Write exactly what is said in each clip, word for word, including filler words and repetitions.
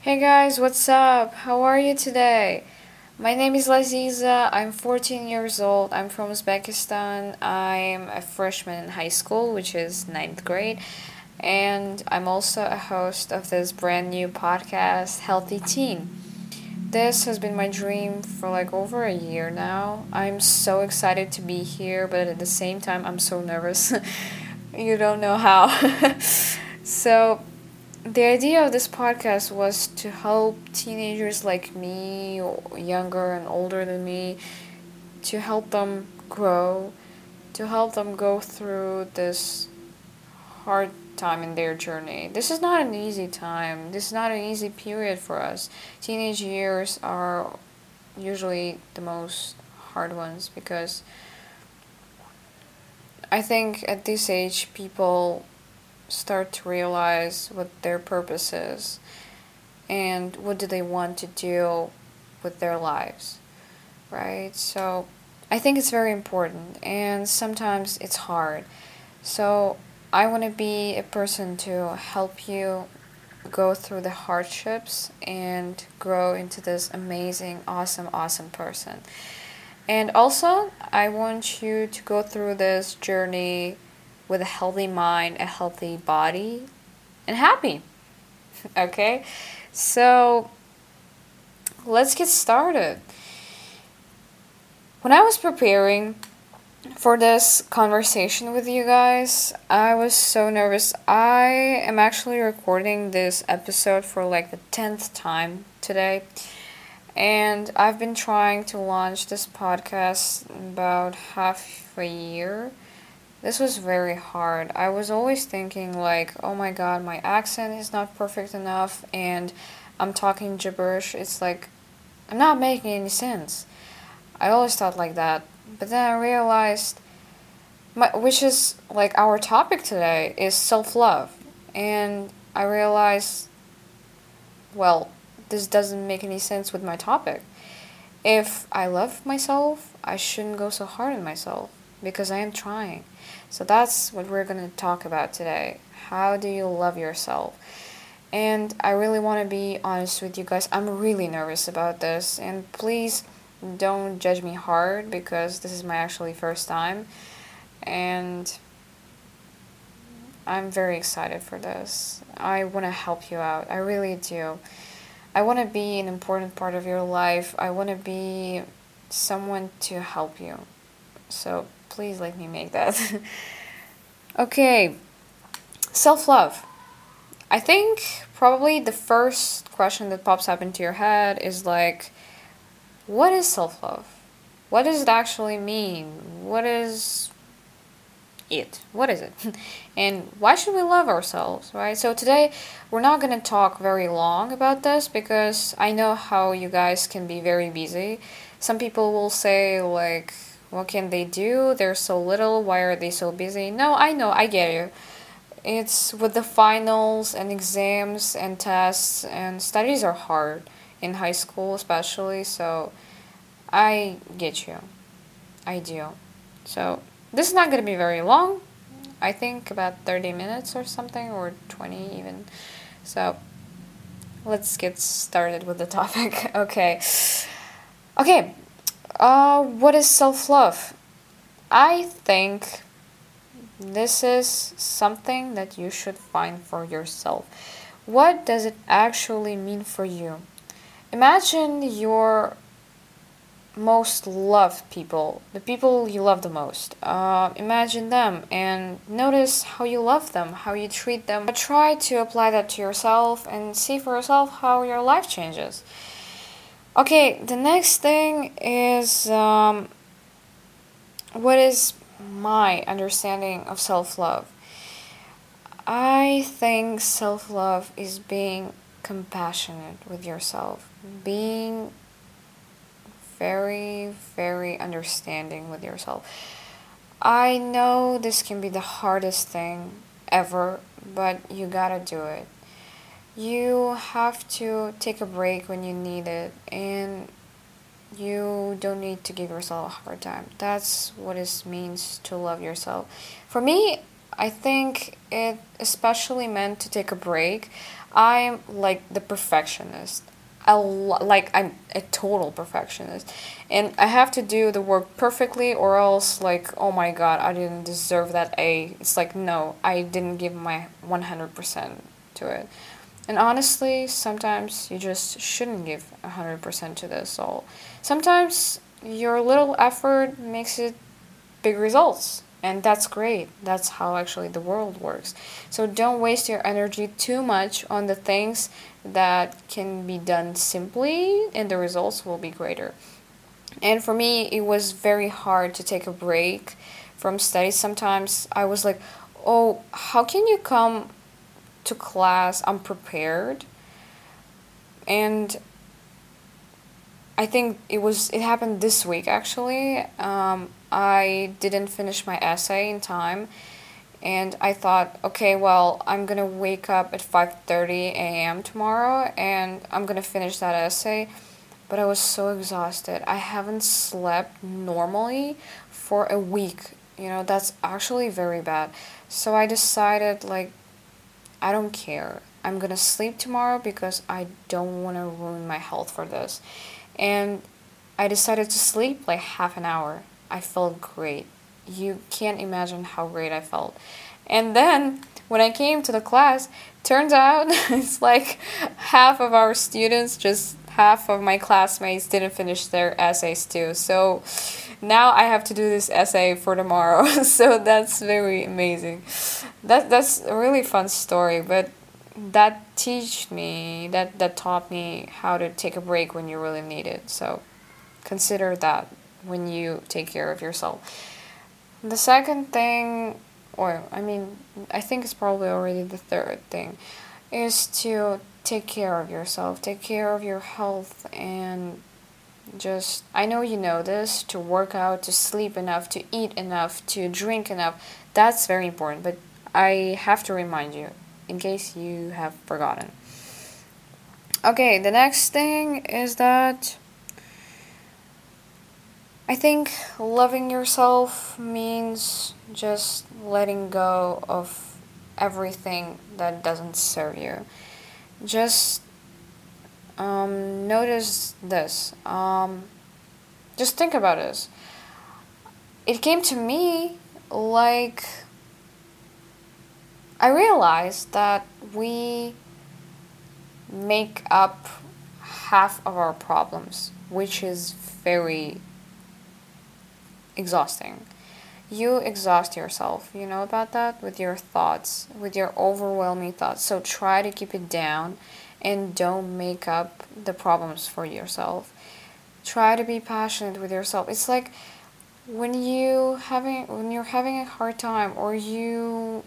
Hey guys, what's up? How are you today? My name is Laziza. I'm fourteen years old. I'm from Uzbekistan. I'm a freshman in high school, which is ninth grade. And I'm also a host of this brand new podcast, Healthy Teen. This has been my dream for like over a year now. I'm so excited to be here, but at the same time, I'm so nervous. You don't know how. So the idea of this podcast was to help teenagers like me, younger and older than me, to help them grow, to help them go through this hard time in their journey. This is not an easy time. This is not an easy period for us. Teenage years are usually the most hard ones because I think at this age people start to realize what their purpose is and what do they want to do with their lives, right? So I think it's very important, and sometimes it's hard. So I want to be a person to help you go through the hardships and grow into this amazing, awesome, awesome person. And also, I want you to go through this journey with a healthy mind, a healthy body, and happy. Okay? So, let's get started. When I was preparing for this conversation with you guys, I was so nervous. I am actually recording this episode for like the tenth time today. And I've been trying to launch this podcast about half a year. This was very hard. I was always thinking like, oh my god, my accent is not perfect enough and I'm talking gibberish. It's like, I'm not making any sense. I always thought like that. But then I realized, my, which is like our topic today, is self-love. And I realized, well, this doesn't make any sense with my topic. If I love myself, I shouldn't go so hard on myself, because I am trying. So that's what we're going to talk about today. How do you love yourself? And I really want to be honest with you guys. I'm really nervous about this. And please don't judge me hard, because this is my actually first time. And I'm very excited for this. I want to help you out. I really do. I want to be an important part of your life. I want to be someone to help you. So please let me make that. Okay, self-love. I think probably the first question that pops up into your head is like, what is self-love? What does it actually mean? What is it? What is it? And why should we love ourselves, right? So today we're not going to talk very long about this, because I know how you guys can be very busy. Some people will say like, what can they do? They're so little. Why are they so busy? No, I know. I get you. It's with the finals and exams and tests, and studies are hard in high school especially. So I get you. I do. So this is not going to be very long. I think about thirty minutes or something, or twenty even. So let's get started with the topic. Okay. Okay. Uh, what is self-love? I think this is something that you should find for yourself. What does it actually mean for you? Imagine your most loved people, the people you love the most. Uh, imagine them and notice how you love them, how you treat them. But try to apply that to yourself and see for yourself how your life changes. Okay, the next thing is, um, what is my understanding of self-love? I think self-love is being compassionate with yourself, being very, very understanding with yourself. I know this can be the hardest thing ever, but you gotta do it. You have to take a break when you need it, and you don't need to give yourself a hard time. That's what it means to love yourself. For me, I think it especially meant to take a break I'm like the perfectionist. I lo- like I'm a total perfectionist, and I have to do the work perfectly, or else like, oh my god, I didn't deserve that A. It's like, no, I didn't give my one hundred percent to it. And honestly, sometimes you just shouldn't give one hundred percent to this all. Sometimes your little effort makes it big results, and that's great. That's how actually the world works. So don't waste your energy too much on the things that can be done simply, and the results will be greater. And for me, it was very hard to take a break from studies. Sometimes I was like, oh, how can you come to class unprepared? And I think it was it happened this week actually. Um, I didn't finish my essay in time, and I thought, okay, well, I'm gonna wake up at five thirty a.m. tomorrow, and I'm gonna finish that essay. But I was so exhausted. I haven't slept normally for a week. You know, that's actually very bad. So I decided, like, I don't care. I'm gonna sleep tomorrow because I don't want to ruin my health for this. And I decided to sleep like half an hour. I felt great. You can't imagine how great I felt. And then when I came to the class, turns out it's like half of our students, just half of my classmates didn't finish their essays too. So now I have to do this essay for tomorrow. So that's very amazing. That that's a really fun story, but that teach me, that, that taught me how to take a break when you really need it. So consider that when you take care of yourself. The second thing, or I mean, I think it's probably already the third thing, is to take care of yourself, take care of your health, and just, I know you know this, to work out, to sleep enough, to eat enough, to drink enough. That's very important, but I have to remind you in case you have forgotten. Okay, the next thing is that I think loving yourself means just letting go of everything that doesn't serve you. Just um, notice this. Um, just think about this. It came to me like I realized that we make up half of our problems, which is very exhausting. You exhaust yourself, you know about that, with your thoughts, with your overwhelming thoughts. So try to keep it down and don't make up the problems for yourself. Try to be passionate with yourself. It's like when you having when you're having a hard time, or you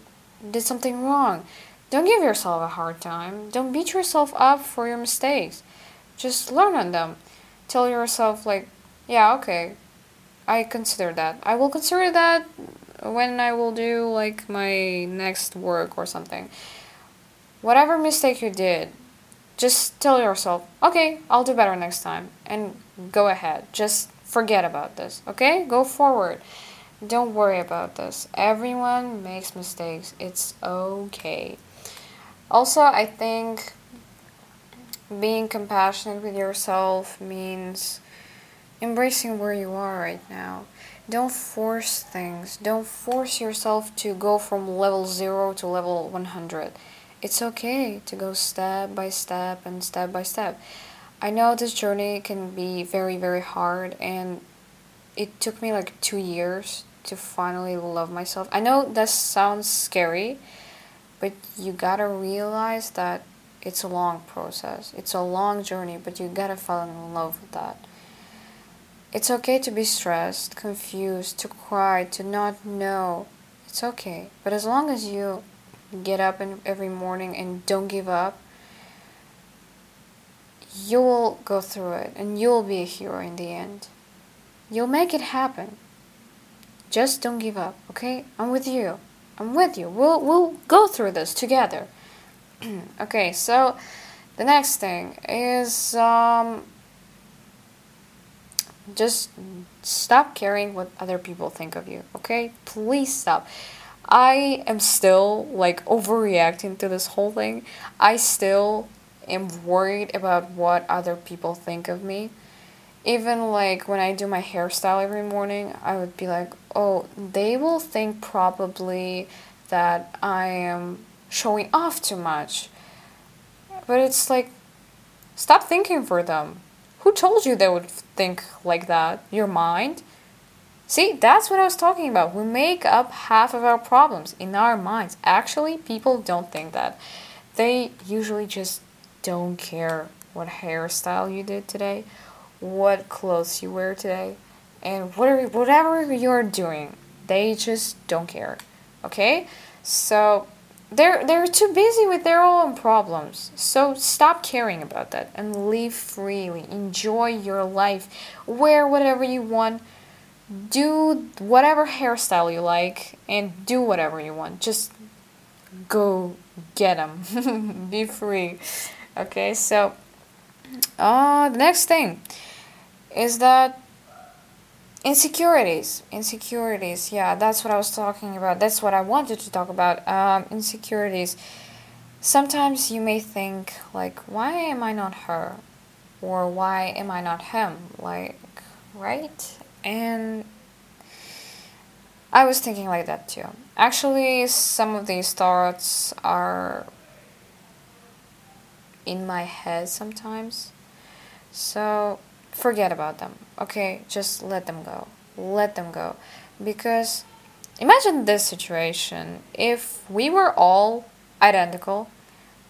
did something wrong, don't give yourself a hard time. Don't beat yourself up for your mistakes. Just learn on them. Tell yourself like, yeah, okay, I consider that. I will consider that when I will do like my next work or something. Whatever mistake you did, just tell yourself, okay, I'll do better next time, and go ahead. Just forget about this, okay? Go forward. Don't worry about this. Everyone makes mistakes. It's okay. Also, I think being compassionate with yourself means embracing where you are right now. Don't force things. Don't force yourself to go from level zero to level one hundred. It's okay to go step by step and step by step. I know this journey can be very, very hard, and it took me like two years to finally love myself. I know that sounds scary, but you gotta realize that it's a long process. It's a long journey, but you gotta fall in love with that. It's okay to be stressed, confused, to cry, to not know. It's okay. But as long as you get up in every morning and don't give up, you will go through it, and you'll be a hero in the end. You'll make it happen. Just don't give up, okay? I'm with you. I'm with you. We'll we'll go through this together. Okay, so the next thing is um just stop caring what other people think of you, okay? Please stop. I am still like overreacting to this whole thing. I still am worried about what other people think of me. Even like when I do my hairstyle every morning, I would be like, oh, they will think probably that I am showing off too much. But it's like, stop thinking for them. Who told you they would think like that? Your mind? See, that's what I was talking about. We make up half of our problems in our minds. Actually, people don't think that. They usually just don't care what hairstyle you did today, what clothes you wear today, and whatever, whatever you're doing, they just don't care, okay? So they're they're too busy with their own problems. So stop caring about that and live freely. Enjoy your life. Wear whatever you want. Do whatever hairstyle you like and do whatever you want. Just go get them. Be free, okay? So uh, the next thing is that insecurities, insecurities, yeah, that's what I was talking about, that's what I wanted to talk about, um, insecurities. Sometimes you may think, like, why am I not her, or why am I not him, like, right? And I was thinking like that too. Actually, some of these thoughts are in my head sometimes, so forget about them, okay? Just let them go. Let them go. Because imagine this situation. If we were all identical,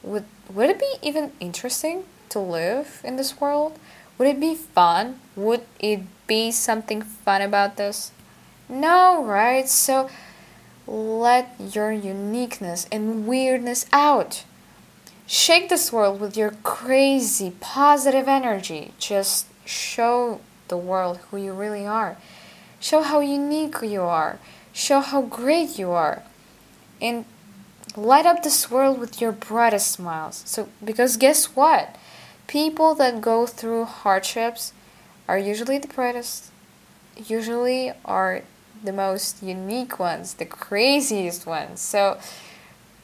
would would it be even interesting to live in this world? Would it be fun? Would it be something fun about this? No, right? So let your uniqueness and weirdness out. Shake this world with your crazy, positive energy. Just show the world who you really are. Show how unique you are. Show how great you are. And light up this world with your brightest smiles. So, because guess what? People that go through hardships are usually the brightest. Usually are the most unique ones. The craziest ones. So,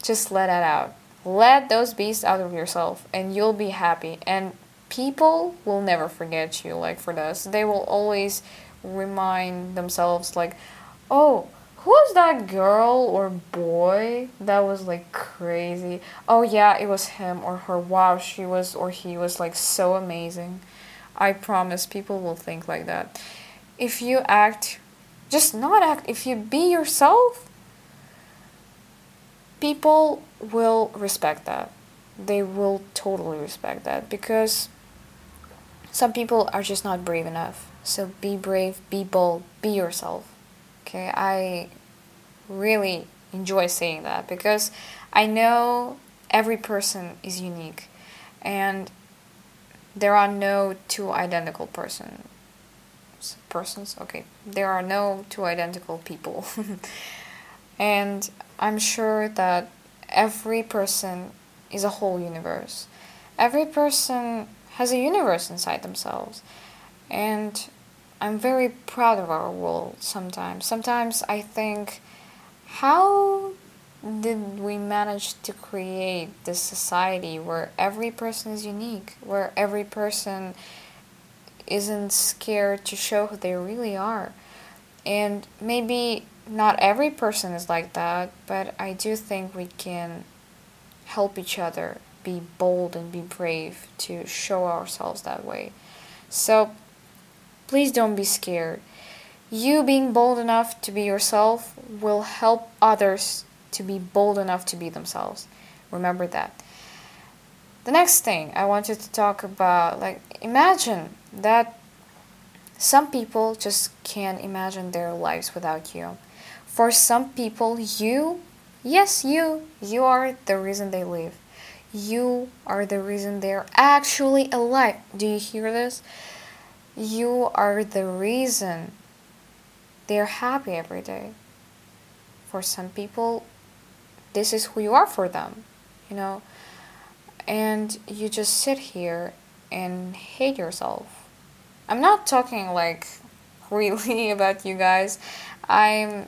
just let that out. Let those beasts out of yourself. And you'll be happy. And people will never forget you, like, for this. They will always remind themselves, like, oh, who was that girl or boy that was, like, crazy? Oh, yeah, it was him or her. Wow, she was or he was, like, so amazing. I promise people will think like that. If you act, just not act, if you be yourself, people will respect that. They will totally respect that, because some people are just not brave enough. So be brave, be bold, be yourself. Okay, I really enjoy saying that, because I know every person is unique. And there are no two identical persons. Persons? Okay. There are no two identical people. And I'm sure that every person is a whole universe. Every person has a universe inside themselves. And I'm very proud of our world sometimes. Sometimes I think, how did we manage to create this society where every person is unique, where every person isn't scared to show who they really are? And maybe not every person is like that, but I do think we can help each other be bold and be brave to show ourselves that way. So please don't be scared. You being bold enough to be yourself will help others to be bold enough to be themselves. Remember that. The next thing I wanted to talk about, like, imagine that some people just can't imagine their lives without you. For some people, you, yes, you, you are the reason they live. You are the reason they're actually alive. Do you hear this? You are the reason they're happy every day. For some people, this is who you are for them, you know. And you just sit here and hate yourself. I'm not talking, like, really about you guys. I'm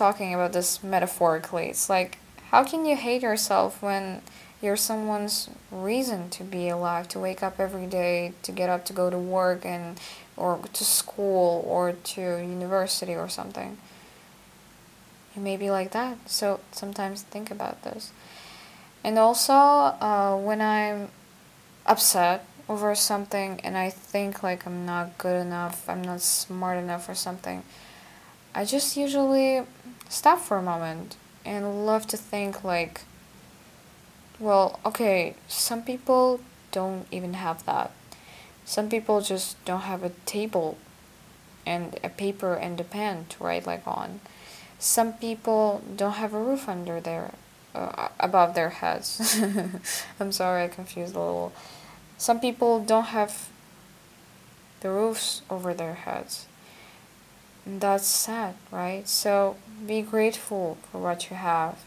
talking about this metaphorically. It's like, how can you hate yourself when you're someone's reason to be alive, to wake up every day, to get up, to go to work, and or to school, or to university, or something? You may be like that, so sometimes think about this. And also, uh, when I'm upset over something, and I think like I'm not good enough, I'm not smart enough or something, I just usually stop for a moment and love to think like, well, okay, some people don't even have that. Some people just don't have a table and a paper and a pen to write like on. Some people don't have a roof under their, uh, above their heads. I'm sorry, I confused a little. Some people don't have the roofs over their heads. And that's sad, right? So be grateful for what you have.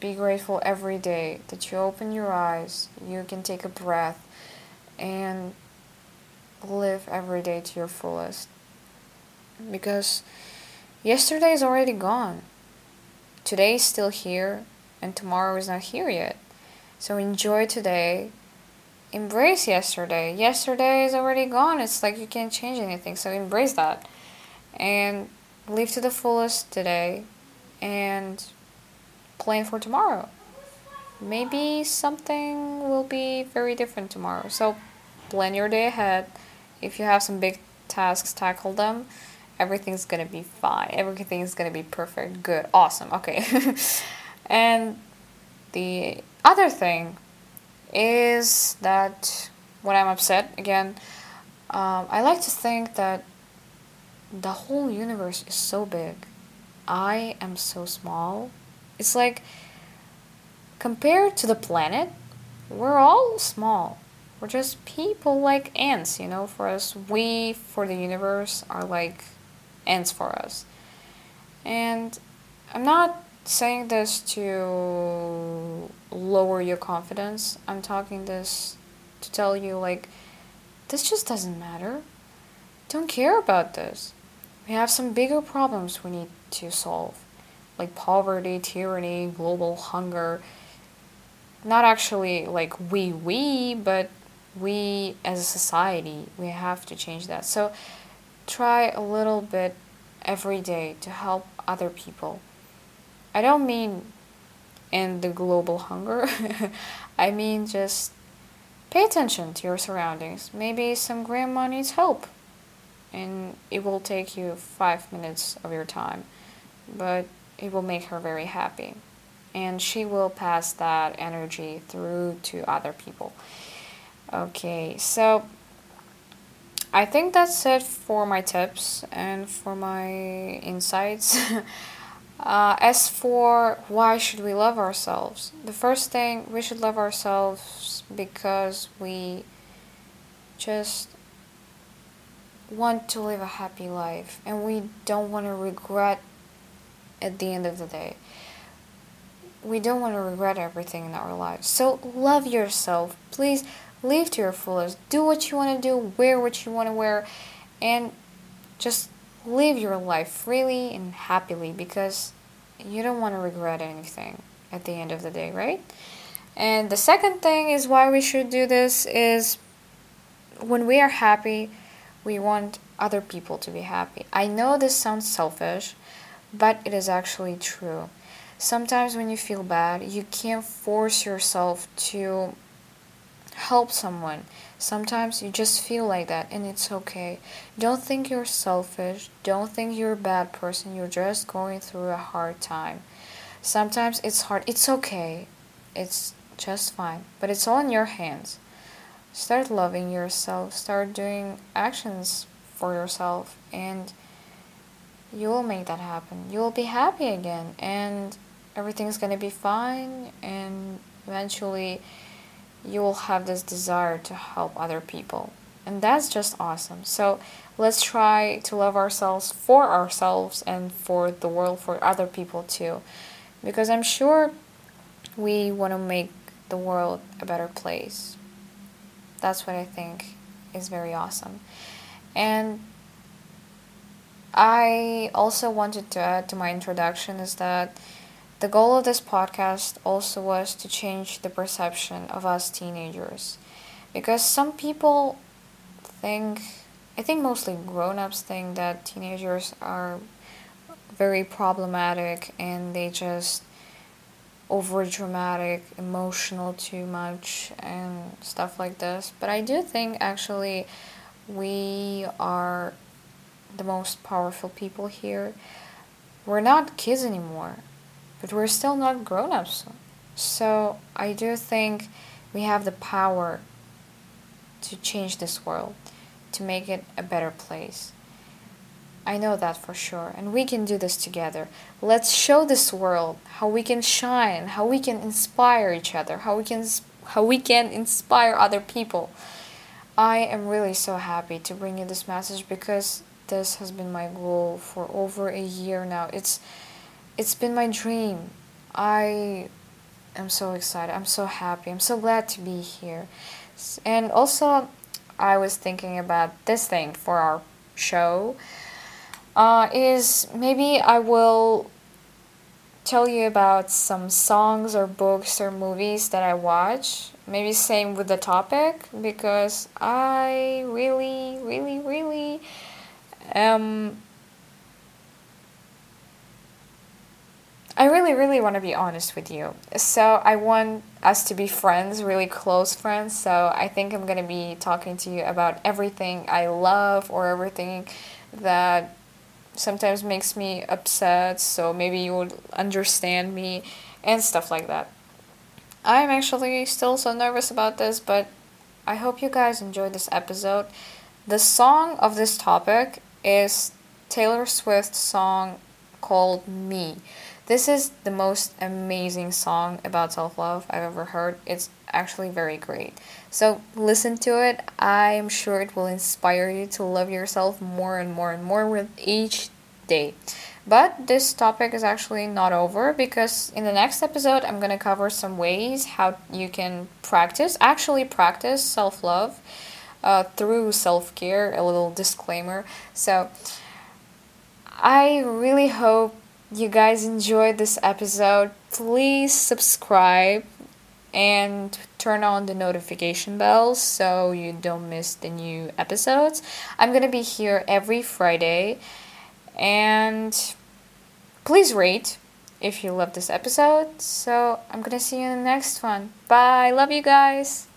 Be grateful every day that you open your eyes, you can take a breath, and live every day to your fullest. Because yesterday is already gone. Today is still here, and tomorrow is not here yet. So enjoy today. Embrace yesterday. Yesterday is already gone. It's like you can't change anything, so embrace that. And live to the fullest today. And plan for tomorrow. Maybe something will be very different tomorrow. So plan your day ahead. If you have some big tasks, tackle them. Everything's gonna be fine. Everything is gonna be perfect, good, awesome, okay. And the other thing is that when I'm upset again, um, I like to think that the whole universe is so big. I am so small. It's like, compared to the planet, we're all small. We're just people like ants, you know, for us. We, for the universe, are like ants for us. And I'm not saying this to lower your confidence. I'm talking this to tell you, like, this just doesn't matter. Don't care about this. We have some bigger problems we need to solve. Like poverty, tyranny, global hunger. Not actually like we, we, but we as a society, we have to change that. So try a little bit every day to help other people. I don't mean end the global hunger. I mean just pay attention to your surroundings. Maybe some grandma needs help, and it will take you five minutes of your time, but it will make her very happy, and she will pass that energy through to other people. Okay, so I think that's it for my tips and for my insights. uh, as for why should we love ourselves, the first thing, we should love ourselves because we just want to live a happy life, and we don't want to regret at the end of the day. We don't want to regret everything in our lives. So love yourself. Please live to your fullest. Do what you want to do. Wear what you want to wear. And just live your life freely and happily, because you don't want to regret anything at the end of the day, right? And the second thing is why we should do this is when we are happy, we want other people to be happy. I know this sounds selfish, but it is actually true. Sometimes when you feel bad, you can't force yourself to help someone. Sometimes you just feel like that, and it's okay. Don't think you're selfish. Don't think you're a bad person. You're just going through a hard time. Sometimes it's hard. It's okay. It's just fine. But it's all in your hands. Start loving yourself. Start doing actions for yourself, and you will make that happen. You will be happy again, and everything's gonna be fine, and eventually you will have this desire to help other people, and that's just awesome. So let's try to love ourselves for ourselves and for the world, for other people too, because I'm sure we want to make the world a better place. That's what I think is very awesome. And I also wanted to add to my introduction is that the goal of this podcast also was to change the perception of us teenagers, because some people think, I think mostly grown-ups think, that teenagers are very problematic and they just over dramatic, emotional too much and stuff like this. But I do think actually we are the most powerful people here. We're not kids anymore, but we're still not grown-ups. So I do think we have the power to change this world, to make it a better place. I know that for sure, and we can do this together. Let's show this world how we can shine, how we can inspire each other, how we can how we can inspire other people. I am really so happy to bring you this message, because this has been my goal for over a year now. It's it's been my dream. I am so excited. I'm so happy. I'm so glad to be here. And also, I was thinking about this thing for our show. Uh, is maybe I will tell you about some songs or books or movies that I watch. Maybe same with the topic, because I really, really, really Um, I really, really want to be honest with you. So I want us to be friends, really close friends. So I think I'm going to be talking to you about everything I love or everything that sometimes makes me upset. So maybe you would understand me and stuff like that. I'm actually still so nervous about this, but I hope you guys enjoyed this episode. The song of this topic is Taylor Swift's song called Me. This is the most amazing song about self-love I've ever heard. It's actually very great. So listen to it. I'm sure it will inspire you to love yourself more and more and more with each day. But this topic is actually not over, because in the next episode, I'm going to cover some ways how you can practice, actually practice self-love. Uh, through self-care, a little disclaimer. So I really hope you guys enjoyed this episode. Please subscribe and turn on the notification bell so you don't miss the new episodes. I'm gonna be here every Friday, and please rate if you love this episode. So I'm gonna see you in the next one. Bye, love you guys.